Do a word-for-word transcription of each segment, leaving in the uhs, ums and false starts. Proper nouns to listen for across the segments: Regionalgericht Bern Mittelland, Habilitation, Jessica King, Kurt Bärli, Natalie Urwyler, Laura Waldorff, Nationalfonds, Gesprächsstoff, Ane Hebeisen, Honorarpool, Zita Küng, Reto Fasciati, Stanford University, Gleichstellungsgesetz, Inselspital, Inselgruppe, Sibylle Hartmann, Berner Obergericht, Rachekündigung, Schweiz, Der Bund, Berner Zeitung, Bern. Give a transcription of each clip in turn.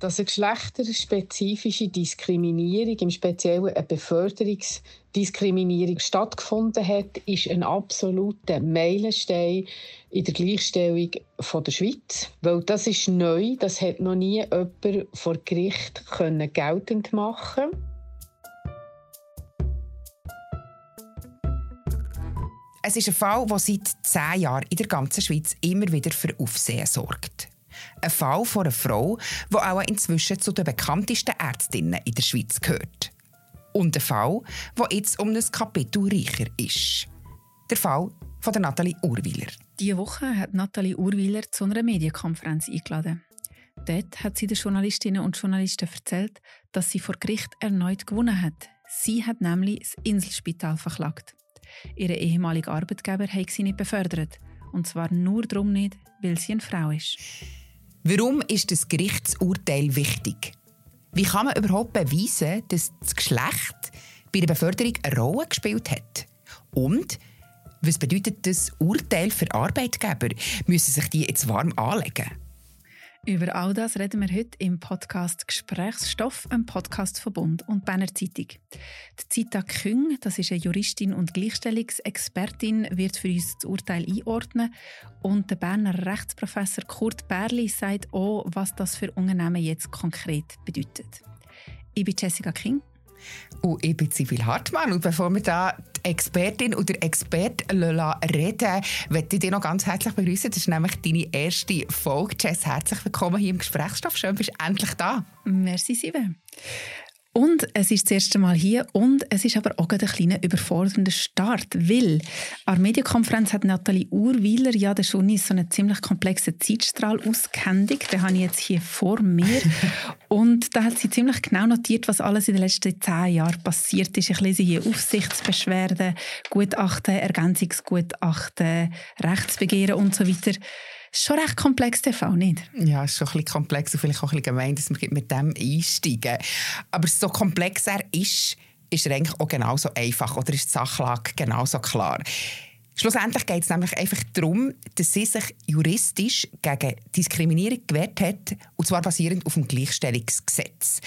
dass eine geschlechterspezifische Diskriminierung, im Speziellen eine Beförderungsdiskriminierung, stattgefunden hat, ist ein absoluter Meilenstein in der Gleichstellung von der Schweiz. Weil das ist neu, das hat noch nie jemand vor Gericht können geltend machen. Es ist ein Fall, der seit zehn Jahren in der ganzen Schweiz immer wieder für Aufsehen sorgt. Ein Fall von einer Frau, die auch inzwischen zu den bekanntesten Ärztinnen in der Schweiz gehört. Und ein Fall, der jetzt um ein Kapitel reicher ist. Der Fall von der Natalie Urwyler. Diese Woche hat Natalie Urwyler zu einer Medienkonferenz eingeladen. Dort hat sie den Journalistinnen und Journalisten erzählt, dass sie vor Gericht erneut gewonnen hat. Sie hat nämlich das Inselspital verklagt. Ihr ehemaliger Arbeitgeber hat sie nicht befördert. Und zwar nur darum nicht, weil sie eine Frau ist. Warum ist das Gerichtsurteil wichtig? Wie kann man überhaupt beweisen, dass das Geschlecht bei der Beförderung eine Rolle gespielt hat? Und was bedeutet das Urteil für Arbeitgeber? Müssen sich die jetzt warm anlegen? Über all das reden wir heute im Podcast «Gesprächsstoff», einem Podcast von Bund und Berner Zeitung. Die Zita Küng, das ist eine Juristin und Gleichstellungsexpertin, wird für uns das Urteil einordnen. Und der Berner Rechtsprofessor Kurt Bärli sagt auch, was das für Unternehmen jetzt konkret bedeutet. Ich bin Jessica King. Und ich bin Sibylle Hartmann. Und bevor wir da die Expertin oder Experte reden, möchte ich dich noch ganz herzlich begrüßen. Das ist nämlich deine erste Folge. Jess, herzlich willkommen hier im Gesprächsstoff. Schön, bist du endlich da. Merci, Sibylle. Und es ist das erste Mal hier und es ist aber auch ein kleiner überfordernder Start, weil an der Medienkonferenz hat Natalie Urwyler ja den Journal so einen ziemlich komplexen Zeitstrahl ausgehändigt. Den habe ich jetzt hier vor mir. Und da hat sie ziemlich genau notiert, was alles in den letzten zehn Jahren passiert ist. Ich lese hier Aufsichtsbeschwerden, Gutachten, Ergänzungsgutachten, Rechtsbegehren und so weiter. Schon recht komplex, der Fall, nicht? Ja, ist schon ein bisschen komplex und vielleicht auch ein bisschen gemein, dass wir mit dem einsteigen. Aber so komplex er ist, ist er eigentlich auch genauso einfach oder ist die Sachlage genauso klar. Schlussendlich geht es nämlich einfach darum, dass sie sich juristisch gegen Diskriminierung gewehrt hat, und zwar basierend auf dem Gleichstellungsgesetz.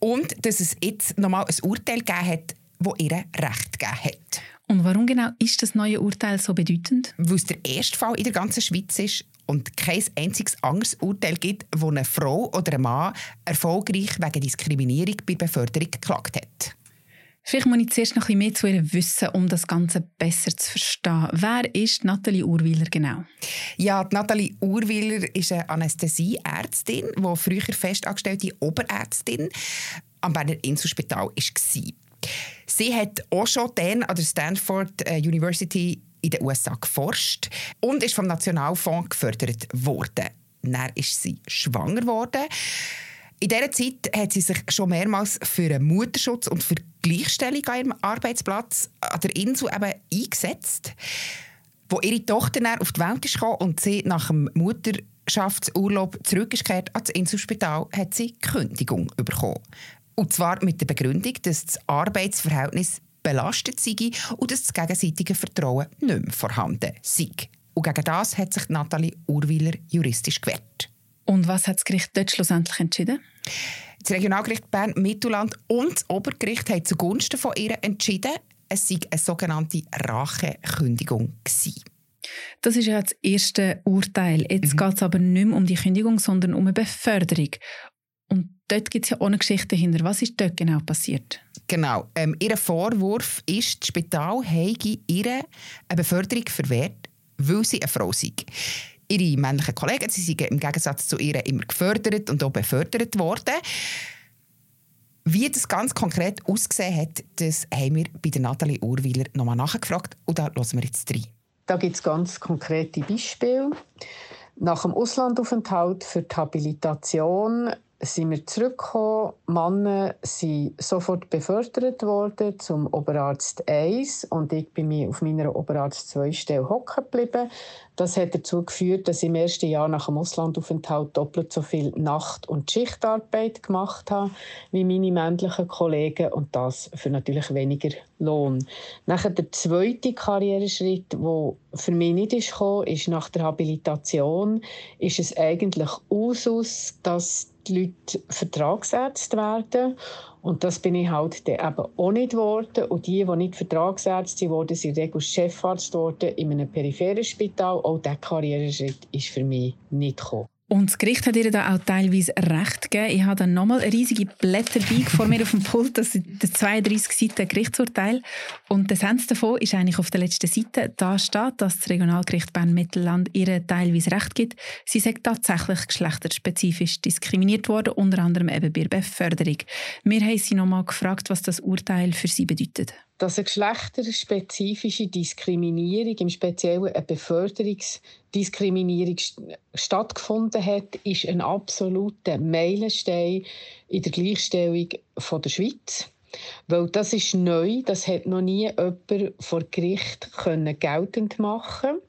Und dass es jetzt nochmal ein Urteil gegeben hat, das ihr Recht gegeben hat. Und warum genau ist das neue Urteil so bedeutend? Weil es der erste Fall in der ganzen Schweiz ist und kein einziges anderes Urteil gibt, wo eine Frau oder ein Mann erfolgreich wegen Diskriminierung bei Beförderung geklagt hat. Vielleicht muss ich zuerst noch ein bisschen mehr zu ihr wissen, um das Ganze besser zu verstehen. Wer ist Natalie Urwyler genau? Ja, Natalie Urwyler ist eine Anästhesieärztin, die früher festangestellte Oberärztin am Berner Inselspital war. Sie hat auch schon dann an der Stanford University in den U S A geforscht und ist vom Nationalfonds gefördert worden. Dann ist sie schwanger geworden. In dieser Zeit hat sie sich schon mehrmals für den Mutterschutz und für die Gleichstellung an ihrem Arbeitsplatz an der Insel eben eingesetzt. Als ihre Tochter dann auf die Welt kam und sie nach dem Mutterschaftsurlaub zurückgekehrt ans Inselspital, hat sie Kündigung bekommen. Und zwar mit der Begründung, dass das Arbeitsverhältnis belastet sei und dass das gegenseitige Vertrauen nicht mehr vorhanden sei. Und gegen das hat sich Natalie Urwyler juristisch gewehrt. Und was hat das Gericht dort schlussendlich entschieden? Das Regionalgericht Bern Mittelland und das Obergericht haben zugunsten von ihr entschieden, es sei eine sogenannte Rachekündigung gewesen. Das ist ja das erste Urteil. Jetzt mhm. geht es aber nicht mehr um die Kündigung, sondern um eine Beförderung. Und dort gibt es ja auch eine Geschichte dahinter. Was ist dort genau passiert? Genau. Ähm, ihr Vorwurf ist, das Spital habe ihr eine Beförderung verwehrt, weil sie eine Frau sei. Ihre männlichen Kollegen, sie sind im Gegensatz zu ihr immer gefördert und auch befördert worden. Wie das ganz konkret ausgesehen hat, das haben wir bei der Natalie Urwyler nochmal nachgefragt. Und da hören wir jetzt rein. Da gibt es ganz konkrete Beispiele. Nach dem Auslandaufenthalt für die Habilitation sind wir zurückgekommen, Männer sind sofort befördert worden zum Oberarzt eins und ich bin mir auf meiner Oberarzt zwei Stelle hocken geblieben. Das hat dazu geführt, dass ich im ersten Jahr nach dem Auslandaufenthalt doppelt so viel Nacht- und Schichtarbeit gemacht habe wie meine männlichen Kollegen und das für natürlich weniger Lohn. Nachher der zweite Karriereschritt, der für mich nicht ist gekommen, ist nach der Habilitation, ist es eigentlich Usus, dass die Leute vertragsärzte werden. Und das bin ich halt dann eben auch nicht geworden. Und die, die nicht Vertragsärzte wurden, sind in der Regel Chefarzt geworden in einem peripheren Spital. Auch dieser Karriereschritt ist für mich nicht gekommen. Und das Gericht hat ihr da auch teilweise Recht gegeben. Ich habe dann nochmal riesige Blätter Blätterbeige vor mir auf dem Pult. Das sind zweiunddreissig Seiten Gerichtsurteil. Und der Sens davon ist eigentlich auf der letzten Seite. Da steht, dass das Regionalgericht Bern Mittelland ihr teilweise Recht gibt. Sie sei tatsächlich geschlechterspezifisch diskriminiert worden, unter anderem eben bei der Beförderung. Wir haben sie nochmal gefragt, was das Urteil für sie bedeutet. Dass eine geschlechterspezifische Diskriminierung, im Speziellen eine Beförderungsdiskriminierung, stattgefunden hat, ist ein absoluter Meilenstein in der Gleichstellung der Schweiz. Weil das ist neu, das hat noch nie jemand vor Gericht geltend machen können.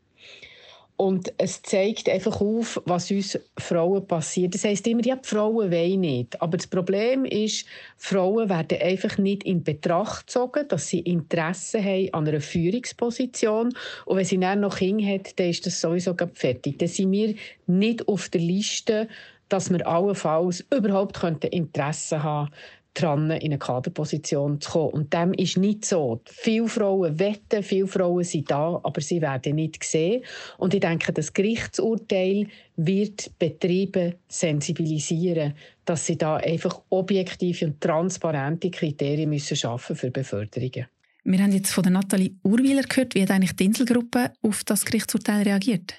Und es zeigt einfach auf, was uns Frauen passiert. Das heisst immer, ja, die Frauen wollen nicht. Aber das Problem ist, Frauen werden einfach nicht in Betracht gezogen, dass sie Interesse haben an einer Führungsposition. Und wenn sie dann noch Kinder hat, dann ist das sowieso fertig. Dann sind wir nicht auf der Liste, dass wir allenfalls überhaupt Interesse haben könnten, dran in eine Kaderposition zu kommen. Und dem ist nicht so. Viele Frauen wetten, viele Frauen sind da, aber sie werden nicht gesehen. Und ich denke, das Gerichtsurteil wird Betriebe sensibilisieren, dass sie da einfach objektive und transparente Kriterien müssen schaffen für Beförderungen. Wir haben jetzt von der Natalie Urwyler gehört. Wie hat eigentlich die Inselgruppe auf das Gerichtsurteil reagiert?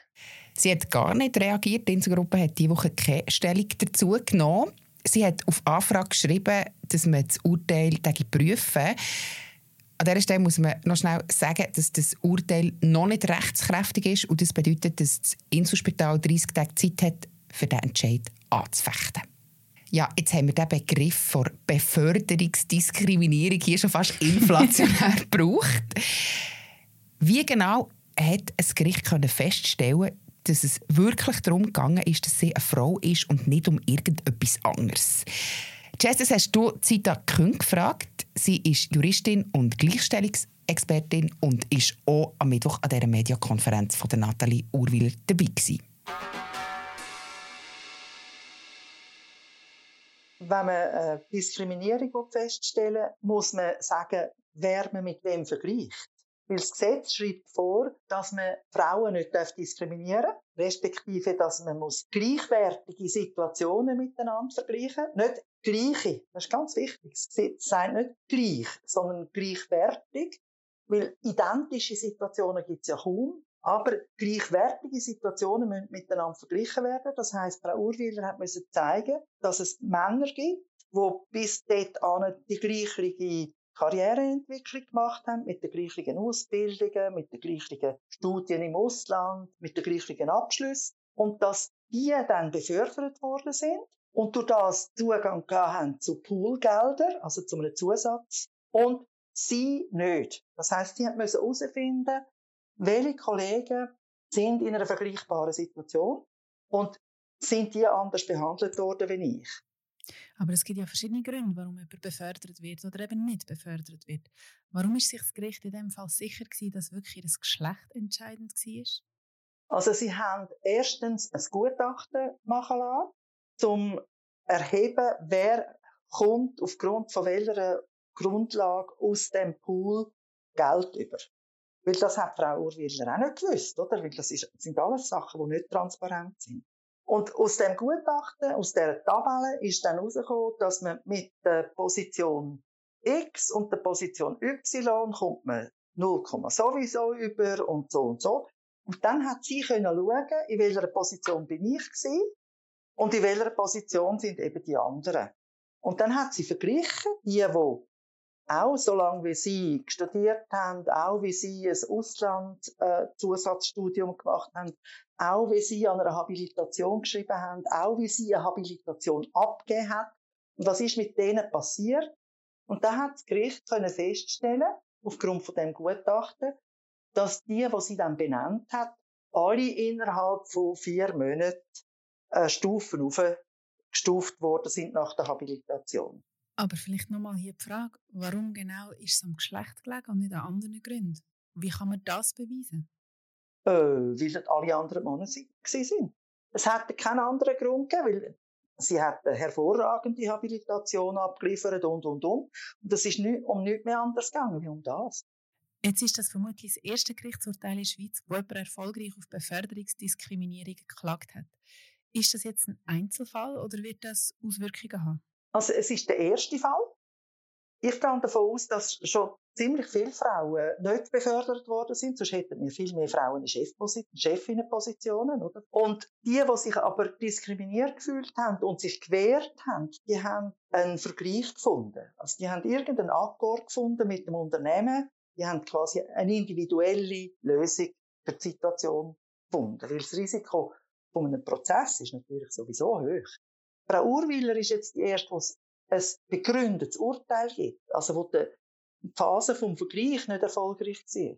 Sie hat gar nicht reagiert. Die Inselgruppe hat diese Woche keine Stellung dazu genommen. Sie hat auf Anfrage geschrieben, dass man das Urteil prüfen. An dieser Stelle muss man noch schnell sagen, dass das Urteil noch nicht rechtskräftig ist. Und das bedeutet, dass das Inselspital dreissig Tage Zeit hat, für den Entscheid anzufechten. Ja, jetzt haben wir den Begriff von Beförderungsdiskriminierung hier schon fast inflationär gebraucht. Wie genau hat ein Gericht feststellen können, dass es wirklich darum gegangen ist, dass sie eine Frau ist und nicht um irgendetwas anderes. Jess, das hast du Zita Küng gefragt. Sie ist Juristin und Gleichstellungsexpertin und ist auch am Mittwoch an dieser Mediakonferenz von Natalie Urwyler dabei gewesen. Wenn man eine Diskriminierung feststellen will, muss man sagen, wer man mit wem vergleicht. Weil das Gesetz schreibt vor, dass man Frauen nicht diskriminieren darf, respektive, dass man muss gleichwertige Situationen miteinander vergleichen muss. Nicht gleiche, das ist ganz wichtig. Das Gesetz sagt nicht gleich, sondern gleichwertig, weil identische Situationen gibt es ja kaum. Aber gleichwertige Situationen müssen miteinander verglichen werden. Das heisst, Frau Urwyler musste zeigen, dass es Männer gibt, die bis dort die gleiche Karriereentwicklung gemacht haben, mit den gleichen Ausbildungen, mit den gleichen Studien im Ausland, mit den gleichen Abschlüssen. Und dass die dann befördert worden sind und durch das Zugang haben zu Poolgeldern, also zu einem Zusatz, und sie nicht. Das heisst, sie mussten herausfinden, welche Kollegen sind in einer vergleichbaren Situation und sind die anders behandelt worden wie ich. Aber es gibt ja verschiedene Gründe, warum jemand befördert wird oder eben nicht befördert wird. Warum ist sich das Gericht in diesem Fall sicher gewesen, dass wirklich das Geschlecht entscheidend war? Also sie haben erstens ein Gutachten machen lassen, zum erheben, wer kommt aufgrund von welcher Grundlage aus dem Pool Geld über. Weil das hat Frau Urwyler auch nicht gewusst, oder? Weil das sind alles Sachen, die nicht transparent sind. Und aus dem Gutachten, aus dieser Tabelle ist dann herausgekommen, dass man mit der Position X und der Position Y kommt man null, sowieso über und so und so. Und dann hat sie können schauen, in welcher Position bin ich gewesen und in welcher Position sind eben die anderen. Und dann hat sie verglichen, die, die auch, solange wie sie studiert haben, auch wie sie ein Ausland-Zusatzstudium gemacht haben, auch wie sie an einer Habilitation geschrieben haben, auch wie sie eine Habilitation abgegeben hat. Und was ist mit denen passiert? Und da hat das Gericht können feststellen, aufgrund von dem Gutachten, dass die, die sie dann benannt hat, alle innerhalb von vier Monaten äh, Stufen aufgestuft worden sind nach der Habilitation. Aber vielleicht nochmal hier die Frage, warum genau ist es am Geschlecht gelegen und nicht an anderen Gründen? Wie kann man das beweisen? Äh, weil alle anderen Männer waren. Es hätte keinen anderen Grund gegeben, weil Sie hat eine hervorragende Habilitation abgeliefert und, und, und. Und das ist nicht, um nichts mehr anders gegangen wie um das. Jetzt ist das vermutlich das erste Gerichtsurteil in der Schweiz, wo jemand erfolgreich auf Beförderungsdiskriminierung geklagt hat. Ist das jetzt ein Einzelfall oder wird das Auswirkungen haben? Also es ist der erste Fall. Ich gehe davon aus, dass schon ziemlich viele Frauen nicht befördert worden sind, sonst hätten wir viel mehr Frauen in Chefpositionen, Chefinnenpositionen, oder? Und die, die sich aber diskriminiert gefühlt haben und sich gewehrt haben, die haben einen Vergleich gefunden. Also die haben irgendeinen Akkord gefunden mit dem Unternehmen, die haben quasi eine individuelle Lösung für die Situation gefunden, weil das Risiko von einem Prozess ist natürlich sowieso hoch. Frau Urwyler ist jetzt die erste, die ein begründetes Urteil gibt, also wo die Phase vom Vergleich nicht erfolgreich war.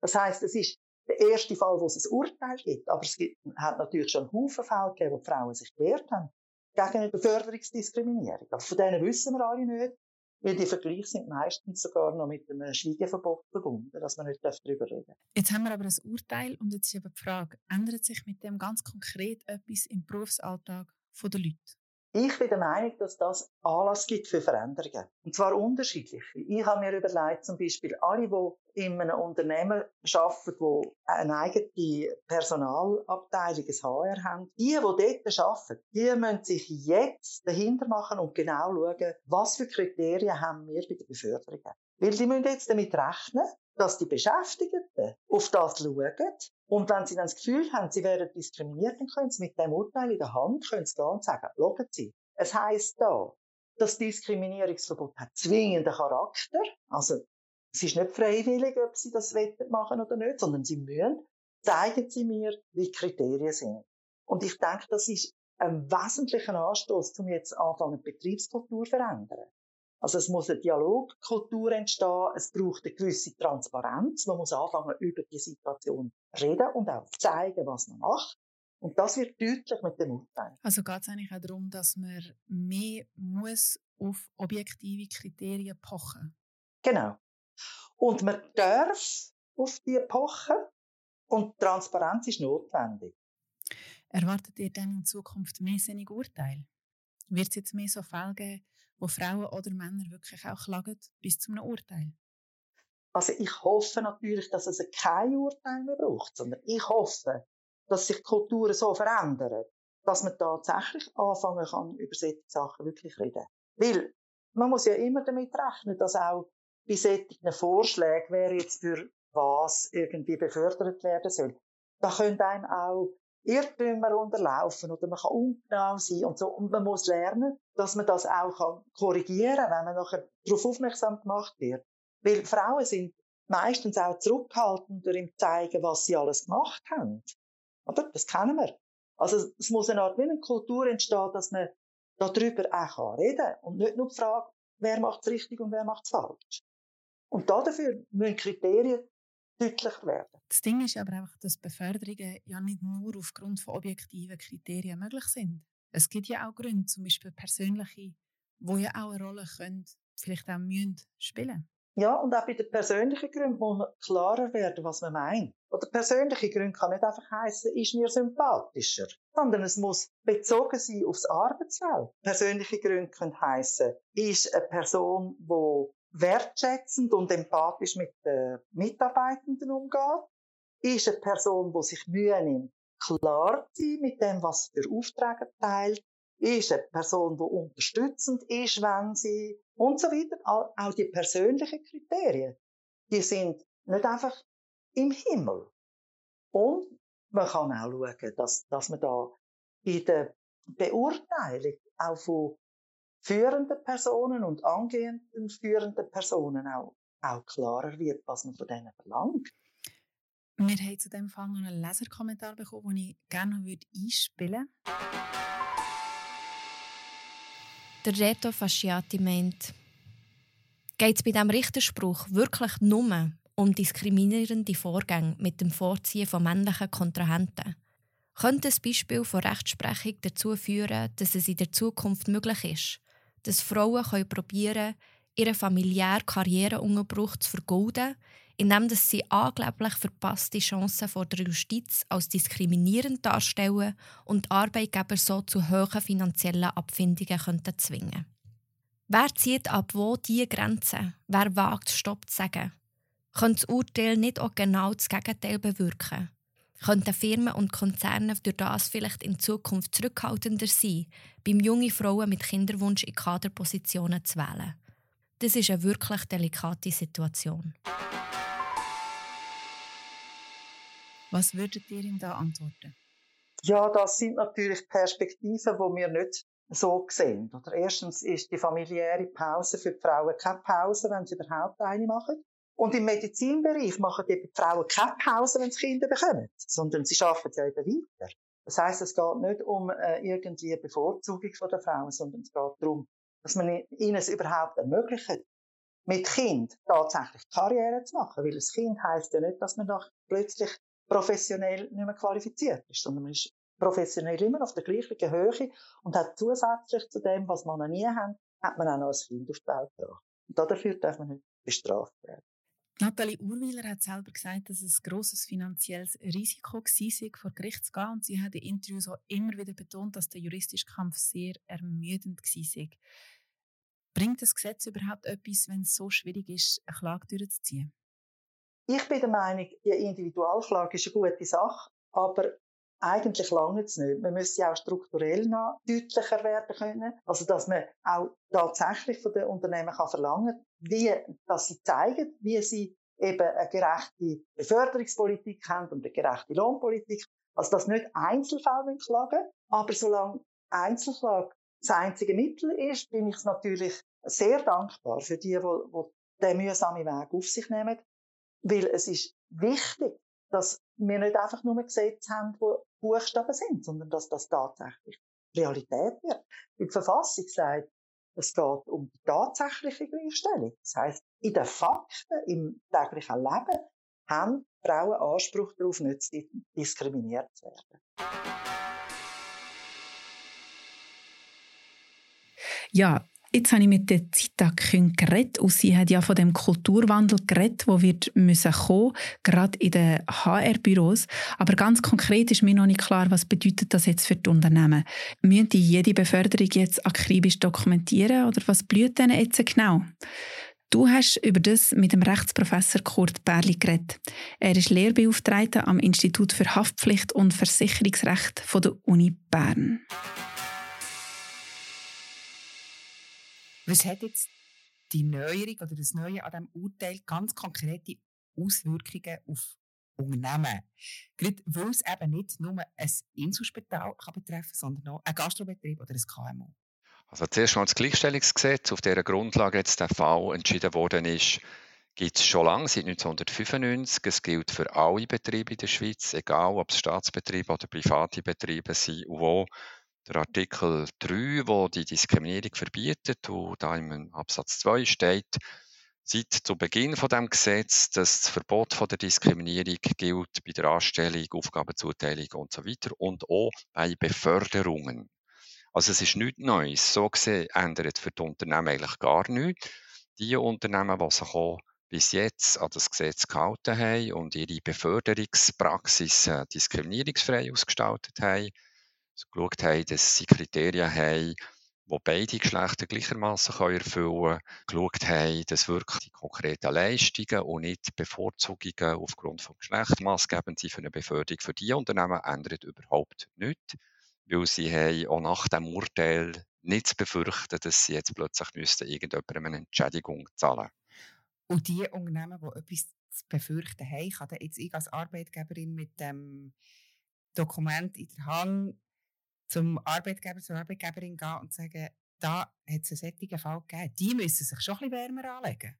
Das heisst, es ist der erste Fall, wo es ein Urteil gibt, aber es gibt, hat natürlich schon einen Haufen Fälle gegeben, wo die Frauen sich gewehrt haben gegen eine Beförderungsdiskriminierung. Aber von denen wissen wir alle nicht, weil die Vergleiche sind meistens sogar noch mit einem Schweigeverbot verbunden, dass man nicht darüber reden darf. Jetzt haben wir aber ein Urteil und jetzt ist eben die Frage, ändert sich mit dem ganz konkret etwas im Berufsalltag der Leute? Ich bin der Meinung, dass das Anlass gibt für Veränderungen. Und zwar unterschiedlich. Ich habe mir überlegt, zum Beispiel alle, die in einem Unternehmen arbeiten, die eine eigene Personalabteilung, ein H R haben, die, die dort arbeiten, die müssen sich jetzt dahinter machen und genau schauen, was für Kriterien haben wir bei der Beförderung. Weil die müssen jetzt damit rechnen, dass die Beschäftigten auf das schauen. Und wenn sie dann das Gefühl haben, sie werden diskriminiert, dann können sie mit dem Urteil in der Hand können sie gehen und sagen, schauen Sie, es heisst da, das Diskriminierungsverbot hat zwingenden Charakter. Also es ist nicht freiwillig, ob Sie das machen oder nicht, sondern Sie müssen, zeigen Sie mir, wie die Kriterien sind. Und ich denke, das ist ein wesentlicher Anstoß, um jetzt anfangen, die Betriebskultur zu verändern. Also es muss eine Dialogkultur entstehen, es braucht eine gewisse Transparenz, man muss anfangen, über die Situation zu reden und auch zeigen, was man macht. Und das wird deutlich mit dem Urteil. Also geht es eigentlich auch darum, dass man mehr muss auf objektive Kriterien pochen? Genau. Und man darf auf die pochen und Transparenz ist notwendig. Erwartet ihr denn in Zukunft mehr sinnige Urteile? Wird es jetzt mehr so Fälle geben, wo Frauen oder Männer wirklich auch klagen, bis zu einem Urteil? Also ich hoffe natürlich, dass es kein Urteil mehr braucht, sondern ich hoffe, dass sich die Kulturen so verändern, dass man tatsächlich anfangen kann, über solche Sachen wirklich zu reden. Weil man muss ja immer damit rechnen, dass auch bei solchen Vorschlägen, wer jetzt für was irgendwie befördert werden soll, da können einem auch Irrtümer unterlaufen oder man kann ungenau sein und so. Und man muss lernen, dass man das auch korrigieren kann, wenn man nachher darauf aufmerksam gemacht wird. Weil Frauen sind meistens auch zurückhaltender im Zeigen, was sie alles gemacht haben. Oder? Das kennen wir. Also es muss eine Art wie eine Kultur entstehen, dass man darüber auch reden kann und nicht nur die Frage, wer macht es richtig und wer macht es falsch. Und dafür müssen Kriterien deutlich werden. Das Ding ist aber einfach, dass Beförderungen ja nicht nur aufgrund von objektiven Kriterien möglich sind. Es gibt ja auch Gründe, zum Beispiel persönliche, die ja auch eine Rolle können, vielleicht auch müssen, spielen. Ja, und auch bei den persönlichen Gründen muss klarer werden, was man meint. Oder persönliche Gründe kann nicht einfach heissen, ist mir sympathischer. Sondern es muss bezogen sein aufs Arbeitsfeld. Persönliche Gründe können heissen, ist eine Person, die wertschätzend und empathisch mit den Mitarbeitenden umgeht, ist eine Person, die sich Mühe nimmt, klar zu sein mit dem, was sie für Aufträge teilt, ist eine Person, die unterstützend ist, wenn sie und so weiter. Auch die persönlichen Kriterien, die sind nicht einfach im Himmel. Und man kann auch schauen, dass, dass man da in der Beurteilung auch von führende Personen und angehenden führenden Personen auch, auch klarer wird, was man von denen verlangt. Wir haben zu diesem Fall noch einen Leserkommentar bekommen, den ich gerne noch einspielen würde. Der Reto Fasciati meint, geht es bei diesem Richterspruch wirklich nur um diskriminierende Vorgänge mit dem Vorziehen von männlichen Kontrahenten? Könnte ein Beispiel von Rechtsprechung dazu führen, dass es in der Zukunft möglich ist, dass Frauen versuchen können, ihren familiären Karriereunterbruch zu vergolden, indem sie angeblich verpasste Chancen vor der Justiz als diskriminierend darstellen und Arbeitgeber so zu hohen finanziellen Abfindungen könnten zwingen. Wer zieht ab wo diese Grenzen? Wer wagt, Stopp zu sagen? Könnte das Urteil nicht auch genau das Gegenteil bewirken? Könnten Firmen und Konzerne durch das vielleicht in Zukunft zurückhaltender sein, beim jungen Frauen mit Kinderwunsch in Kaderpositionen zu wählen? Das ist eine wirklich delikate Situation. Was würdet ihr ihm da antworten? Ja, das sind natürlich Perspektiven, die wir nicht so sehen. Oder erstens ist die familiäre Pause für die Frauen keine Pause, wenn sie überhaupt eine machen. Und im Medizinbereich machen eben die Frauen keine Pause, wenn sie Kinder bekommen, sondern sie arbeiten ja eben weiter. Das heisst, es geht nicht um äh, irgendwie eine Bevorzugung der Frauen, sondern es geht darum, dass man ihnen es überhaupt ermöglicht, mit Kind tatsächlich Karriere zu machen. Weil ein Kind heisst ja nicht, dass man dann plötzlich professionell nicht mehr qualifiziert ist, sondern man ist professionell immer auf der gleichen Höhe und hat zusätzlich zu dem, was man noch nie hat, hat man auch noch ein Kind auf die Welt gebracht. Und dafür darf man nicht bestraft werden. Natalie Urwyler hat selber gesagt, dass es ein grosses finanzielles Risiko war, vor Gericht zu gehen. Und sie hat in Interviews auch immer wieder betont, dass der juristische Kampf sehr ermüdend war. Bringt das Gesetz überhaupt etwas, wenn es so schwierig ist, eine Klage durchzuziehen? Ich bin der Meinung, die Individualklage ist eine gute Sache, aber eigentlich lange es nicht. Man müsste ja auch strukturell noch deutlicher werden können. Also, dass man auch tatsächlich von den Unternehmen kann verlangen, wie, dass sie zeigen, wie sie eben eine gerechte Beförderungspolitik haben und eine gerechte Lohnpolitik. Also, dass nicht Einzelfälle klagen, aber solange Einzelklage das einzige Mittel ist, bin ich natürlich sehr dankbar für die, die diesen mühsamen Weg auf sich nehmen. Weil es ist wichtig, dass wir nicht einfach nur Gesetze haben, die Buchstaben sind, sondern dass das tatsächlich Realität wird. Die Verfassung sagt, es geht um die tatsächliche Gleichstellung. Das heisst, in den Fakten, im täglichen Leben, haben Frauen Anspruch darauf, nicht zu diskriminiert zu werden. Ja, jetzt habe ich mit der Zita Küng geredet und sie hat ja von dem Kulturwandel geredet, der wird müssen kommen, gerade in den H R-Büros. Aber ganz konkret ist mir noch nicht klar, was bedeutet das jetzt für die Unternehmen? Müssen die jede Beförderung jetzt akribisch dokumentieren oder was blüht denn jetzt genau? Du hast über das mit dem Rechtsprofessor Kurt Bärli geredet. Er ist Lehrbeauftragter am Institut für Haftpflicht und Versicherungsrecht von der Uni Bern. Was hat jetzt die Neuerung oder das Neue an diesem Urteil ganz konkrete Auswirkungen auf Unternehmen? Gerade weil es eben nicht nur ein Inselspital kann betreffen, sondern auch einen Gastrobetrieb oder ein K M U. Also zuerst mal das Gleichstellungsgesetz, auf deren Grundlage jetzt der Fall entschieden worden ist, gibt es schon lange, seit neunzehnhundertfünfundneunzig. Es gilt für alle Betriebe in der Schweiz, egal ob es Staatsbetriebe oder private Betriebe sind und wo. Der Artikel drei, der die Diskriminierung verbietet, und da im Absatz zwei steht, seit zu Beginn von dem Gesetz, dass das Verbot von der Diskriminierung gilt bei der Anstellung, Aufgabenzuteilung und so weiter und auch bei Beförderungen. Also es ist nichts Neues. So gesehen ändert für die Unternehmen eigentlich gar nichts. Die Unternehmen, die sich auch bis jetzt an das Gesetz gehalten haben und ihre Beförderungspraxis diskriminierungsfrei ausgestaltet haben, geschaut haben, dass sie Kriterien haben, die beide Geschlechter gleichermaßen erfüllen können, geschaut haben, dass wirklich die konkreten Leistungen und nicht Bevorzugungen aufgrund von Geschlecht maßgebend sind für eine Beförderung. Für diese Unternehmen ändert überhaupt nichts, weil sie haben auch nach dem Urteil nicht zu befürchten, dass sie jetzt plötzlich müssten irgendjemandem eine Entschädigung zahlen müssen. Und die Unternehmen, die etwas zu befürchten haben, kann jetzt ich als Arbeitgeberin mit dem Dokument in der Hand zum Arbeitgeber, zur Arbeitgeberin gehen und sagen, da hat es einen solchen Fall gegeben. Die müssen sich schon ein bisschen wärmer anlegen.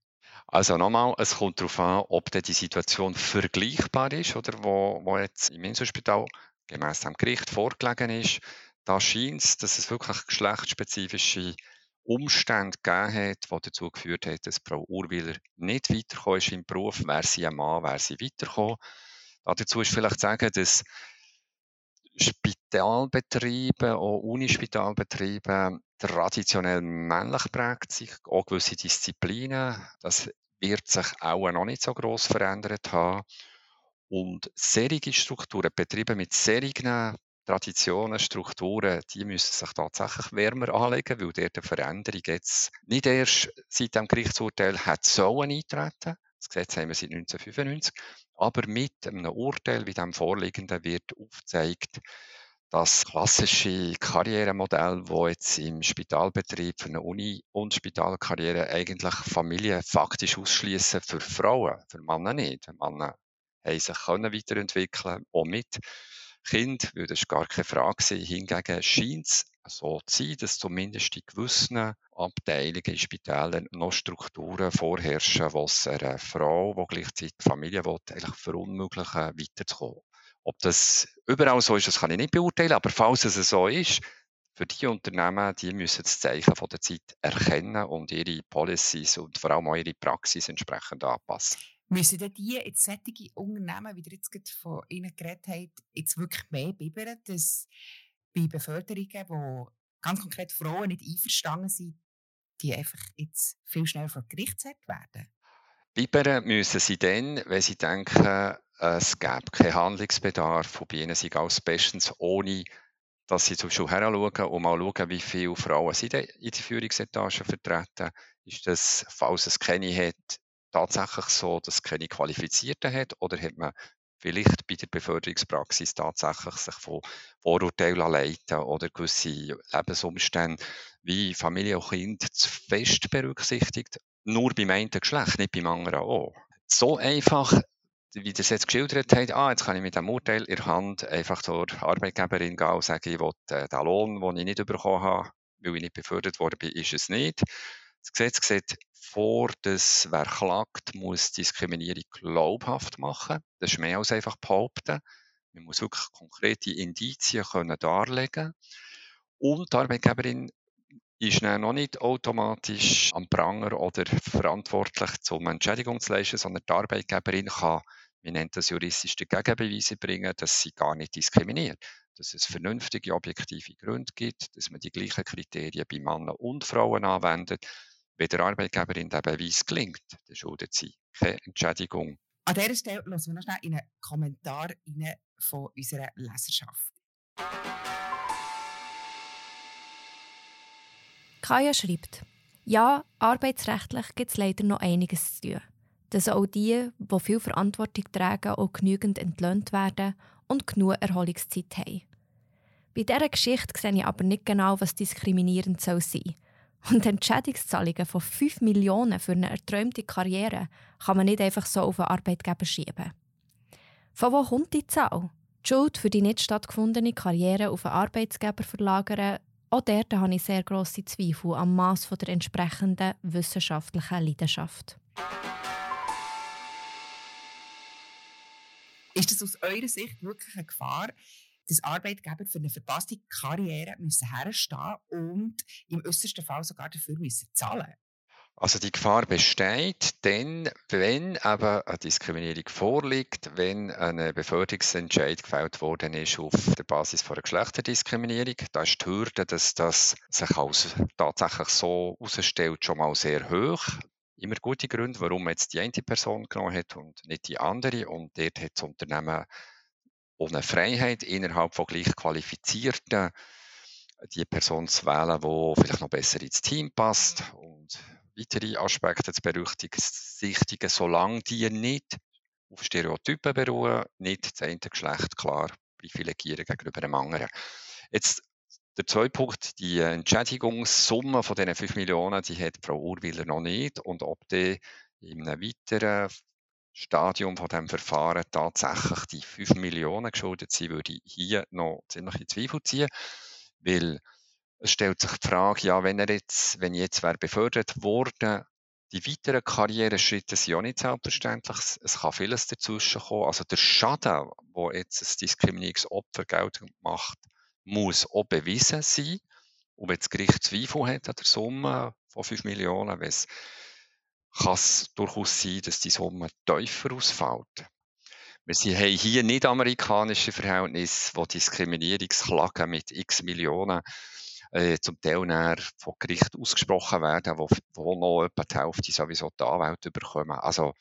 Also nochmal, es kommt darauf an, ob die Situation vergleichbar ist, oder wo, wo jetzt im Inselspital gemäss dem Gericht vorgelegen ist. Da scheint es, dass es wirklich geschlechtsspezifische Umstände gegeben hat, die dazu geführt haben, dass Frau Urwyler nicht weitergekommen ist im Beruf. Wäre sie ein Mann, wäre sie weitergekommen. Dazu ist vielleicht zu sagen, dass Spitalbetriebe, auch Unispitalbetriebe traditionell männlich prägt sich, auch gewisse Disziplinen. Das wird sich auch noch nicht so gross verändert haben. Und solche Strukturen, Betriebe mit solchen Traditionen, Strukturen, die müssen sich tatsächlich wärmer anlegen, weil dort eine Veränderung jetzt nicht erst seit dem Gerichtsurteil hat sollen eintreten. Das Gesetz haben wir seit neunzehnhundertfünfundneunzig. Aber mit einem Urteil wie dem vorliegenden wird aufgezeigt, das klassische Karrieremodell, das jetzt im Spitalbetrieb für eine Uni- und Spitalkarriere eigentlich Familien faktisch ausschließen für Frauen, für Männer nicht. Männer haben sich weiterentwickeln, auch mit Kind, weil das gar keine Frage war. Hingegen scheint es so zu sein, dass zumindest in gewissen Abteilungen in Spitälern noch Strukturen vorherrschen, was einer Frau, die gleichzeitig Familie will, eigentlich verunmöglichen, weiterzukommen. Ob das überall so ist, das kann ich nicht beurteilen, aber falls es so ist, für die Unternehmen, die müssen das Zeichen von der Zeit erkennen und ihre Policies und vor allem auch ihre Praxis entsprechend anpassen. Müssen denn die jetzt solche Unternehmen, wie ihr jetzt von Ihnen geredet habt, jetzt wirklich mehr bibbern, dass bei Beförderungen, wo ganz konkret Frauen nicht einverstanden sind, die einfach jetzt viel schneller vor Gericht werden? Bibbern müssen sie dann, wenn sie denken, es gäbe keinen Handlungsbedarf, und bei ihnen sind alles bestens, ohne dass sie zum Beispiel heranschauen und mal schauen, wie viele Frauen sind in die Führungsetagen vertreten. Ist das, falls es keine hat, tatsächlich so, dass es keine Qualifizierten hat? Oder hat man vielleicht bei der Beförderungspraxis tatsächlich sich von Vorurteilen leiten oder gewisse Lebensumstände wie Familie und Kind zu fest berücksichtigt? Nur beim einen Geschlecht, nicht beim anderen auch. So einfach, wie ihr es jetzt geschildert habt, ah, jetzt kann ich mit dem Urteil in der Hand einfach zur Arbeitgeberin gehen und sagen, ich will äh, den Lohn, den ich nicht bekommen habe, weil ich nicht befördert worden bin, ist es nicht. Das Gesetz sieht vor, dass wer klagt, muss Diskriminierung glaubhaft machen. Das ist mehr als einfach behaupten. Man muss wirklich konkrete Indizien können darlegen. Und die Arbeitgeberin ist dann noch nicht automatisch am Pranger oder verantwortlich, um Entschädigung zu leisten, sondern die Arbeitgeberin kann, wir nennen das juristisch, die Gegenbeweise bringen, dass sie gar nicht diskriminiert. Dass es vernünftige, objektive Gründe gibt, dass man die gleichen Kriterien bei Männern und Frauen anwendet. Wenn der Arbeitgeberin der Beweis gelingt, dann schuldet sie keine Entschädigung. An dieser Stelle hören wir noch schnell in einen Kommentar rein von unserer Leserschaft. Kaya schreibt, ja, arbeitsrechtlich gibt es leider noch einiges zu tun. Dass auch die, die viel Verantwortung tragen, auch genügend entlöhnt werden und genug Erholungszeit haben. Bei dieser Geschichte sehe ich aber nicht genau, was diskriminierend sein soll. Und Entschädigungszahlungen von fünf Millionen für eine erträumte Karriere kann man nicht einfach so auf den Arbeitgeber schieben. Von wo kommt die Zahl? Die Schuld für die nicht stattgefundene Karriere auf den Arbeitgeber verlagern? Auch dort habe ich sehr grosse Zweifel am Mass der entsprechenden wissenschaftlichen Leidenschaft. Ist es aus eurer Sicht wirklich eine Gefahr, dass Arbeitgeber für eine verpasste Karriere herstehen müssen und im äußersten Fall sogar dafür müssen zahlen? Also die Gefahr besteht dann, wenn aber eine Diskriminierung vorliegt, wenn eine Beförderungsentscheid gefällt worden ist auf der Basis von einer Geschlechterdiskriminierung. Da ist die Hürde, dass das sich als tatsächlich so herausstellt, schon mal sehr hoch. Immer gute Gründe, warum man jetzt die eine Person genommen hat und nicht die andere. Und dort hat das Unternehmen ohne Freiheit innerhalb von gleich Qualifizierten die Person zu wählen, die vielleicht noch besser ins Team passt und weitere Aspekte zu berücksichtigen, solange die nicht auf Stereotypen beruhen, nicht das eine Geschlecht klar privilegieren gegenüber dem anderen. Jetzt der zweite Punkt, die Entschädigungssumme von diesen fünf Millionen, die hat Frau Urwyler noch nicht. Und ob die in einem weiteren Stadium von diesem Verfahren tatsächlich die fünf Millionen geschuldet sind, würde ich hier noch ziemlich in Zweifel ziehen. Weil es stellt sich die Frage, ja, wenn, er jetzt, wenn jetzt wer befördert wurde, die weiteren Karriereschritte sind ja nicht selbstverständlich. Es kann vieles dazwischen kommen. Also der Schaden, den jetzt ein Diskriminierungsopfer geltend macht, muss auch bewiesen sein. Und wenn das Gericht Zweifel hat an der Summe von fünf Millionen, kann es durchaus sein, dass die Summe tiefer ausfällt. Wir haben hier nicht amerikanische Verhältnisse, wo Diskriminierungsklagen mit x Millionen äh, zum Teil dann von Gericht ausgesprochen werden, wo, wo noch etwa die Hälfte sowieso die Anwälte bekommen. Also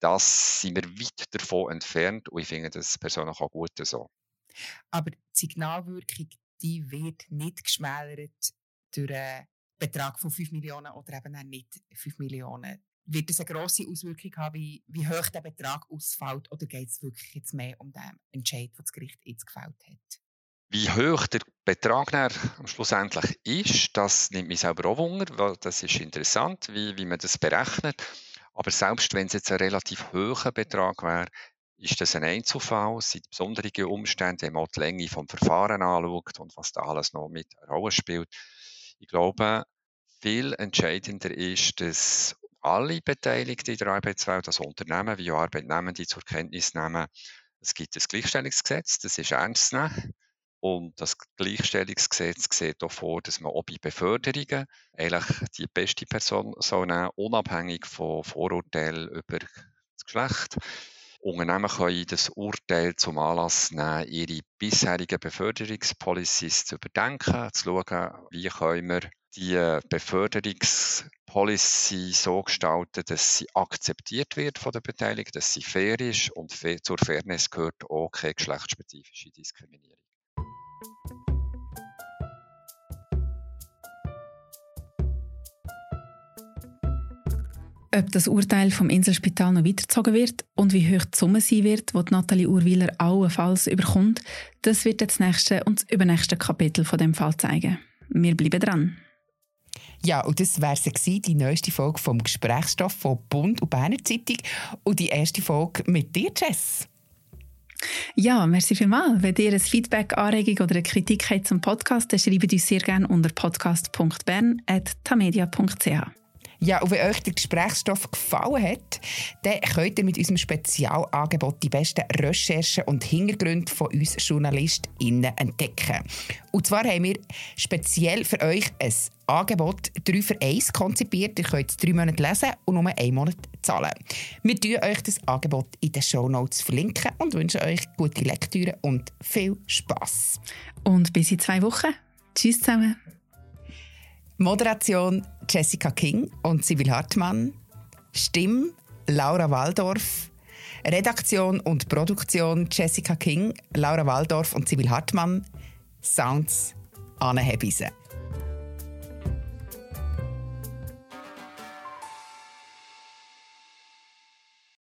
das sind wir weit davon entfernt und ich finde das persönlich auch gut so. Aber die Signalwirkung, die wird nicht geschmälert durch einen Betrag von fünf Millionen oder eben auch nicht fünf Millionen. Wird das eine grosse Auswirkung haben, wie, wie hoch der Betrag ausfällt, oder geht es wirklich jetzt mehr um den Entscheid, den das Gericht jetzt gefällt hat? Wie hoch der Betrag schlussendlich ist, das nimmt mich selber auch Wunder, weil das ist interessant, wie, wie man das berechnet. Aber selbst wenn es jetzt ein relativ hoher Betrag wäre, ist das ein Einzelfall, es sind besondere Umstände, wenn man die Länge des Verfahrens anschaut und was da alles noch mit einer Rolle spielt. Ich glaube, viel entscheidender ist, dass alle Beteiligten in der Arbeitswelt, also Unternehmen wie auch Arbeitnehmende, zur Kenntnis nehmen, es gibt ein Gleichstellungsgesetz, das ist ernst zu nehmen. Und das Gleichstellungsgesetz sieht auch vor, dass man auch bei Beförderungen eigentlich die beste Person soll nehmen, unabhängig von Vorurteilen über das Geschlecht. Unternehmen können das Urteil zum Anlass nehmen, ihre bisherigen Beförderungspolicies zu überdenken, zu schauen, wie können wir die Beförderungspolicy so gestalten, dass sie akzeptiert wird von der Beteiligung, dass sie fair ist, und zur Fairness gehört auch keine geschlechtsspezifische Diskriminierung. Ob das Urteil vom Inselspital noch weitergezogen wird und wie hoch die Summe sein wird, die Natalie Urwyler allenfalls überkommt, das wird das nächste und das übernächste Kapitel von dem Fall zeigen. Wir bleiben dran. Ja, und das wäre sie, die neueste Folge vom Gesprächsstoff von Bund und Berner Zeitung und die erste Folge mit dir, Jess. Ja, merci vielmals. Wenn ihr ein Feedback, Anregung oder eine Kritik habt zum Podcast, dann schreibt uns sehr gerne unter podcast punkt bern at tamedia punkt c h. Ja, und wenn euch der Gesprächsstoff gefallen hat, dann könnt ihr mit unserem Spezialangebot die besten Recherchen und Hintergründe von uns JournalistInnen entdecken. Und zwar haben wir speziell für euch ein Angebot drei für eins konzipiert. Ihr könnt es drei Monate lesen und nur einen Monat zahlen. Wir verlinken euch das Angebot in den Shownotes verlinken und wünschen euch gute Lektüre und viel Spass. Und bis in zwei Wochen. Tschüss zusammen. Moderation Jessica King und Sibylle Hartmann. Stimme Laura Waldorff. Redaktion und Produktion Jessica King, Laura Waldorff und Sibylle Hartmann. Sounds Ane Hebeisen.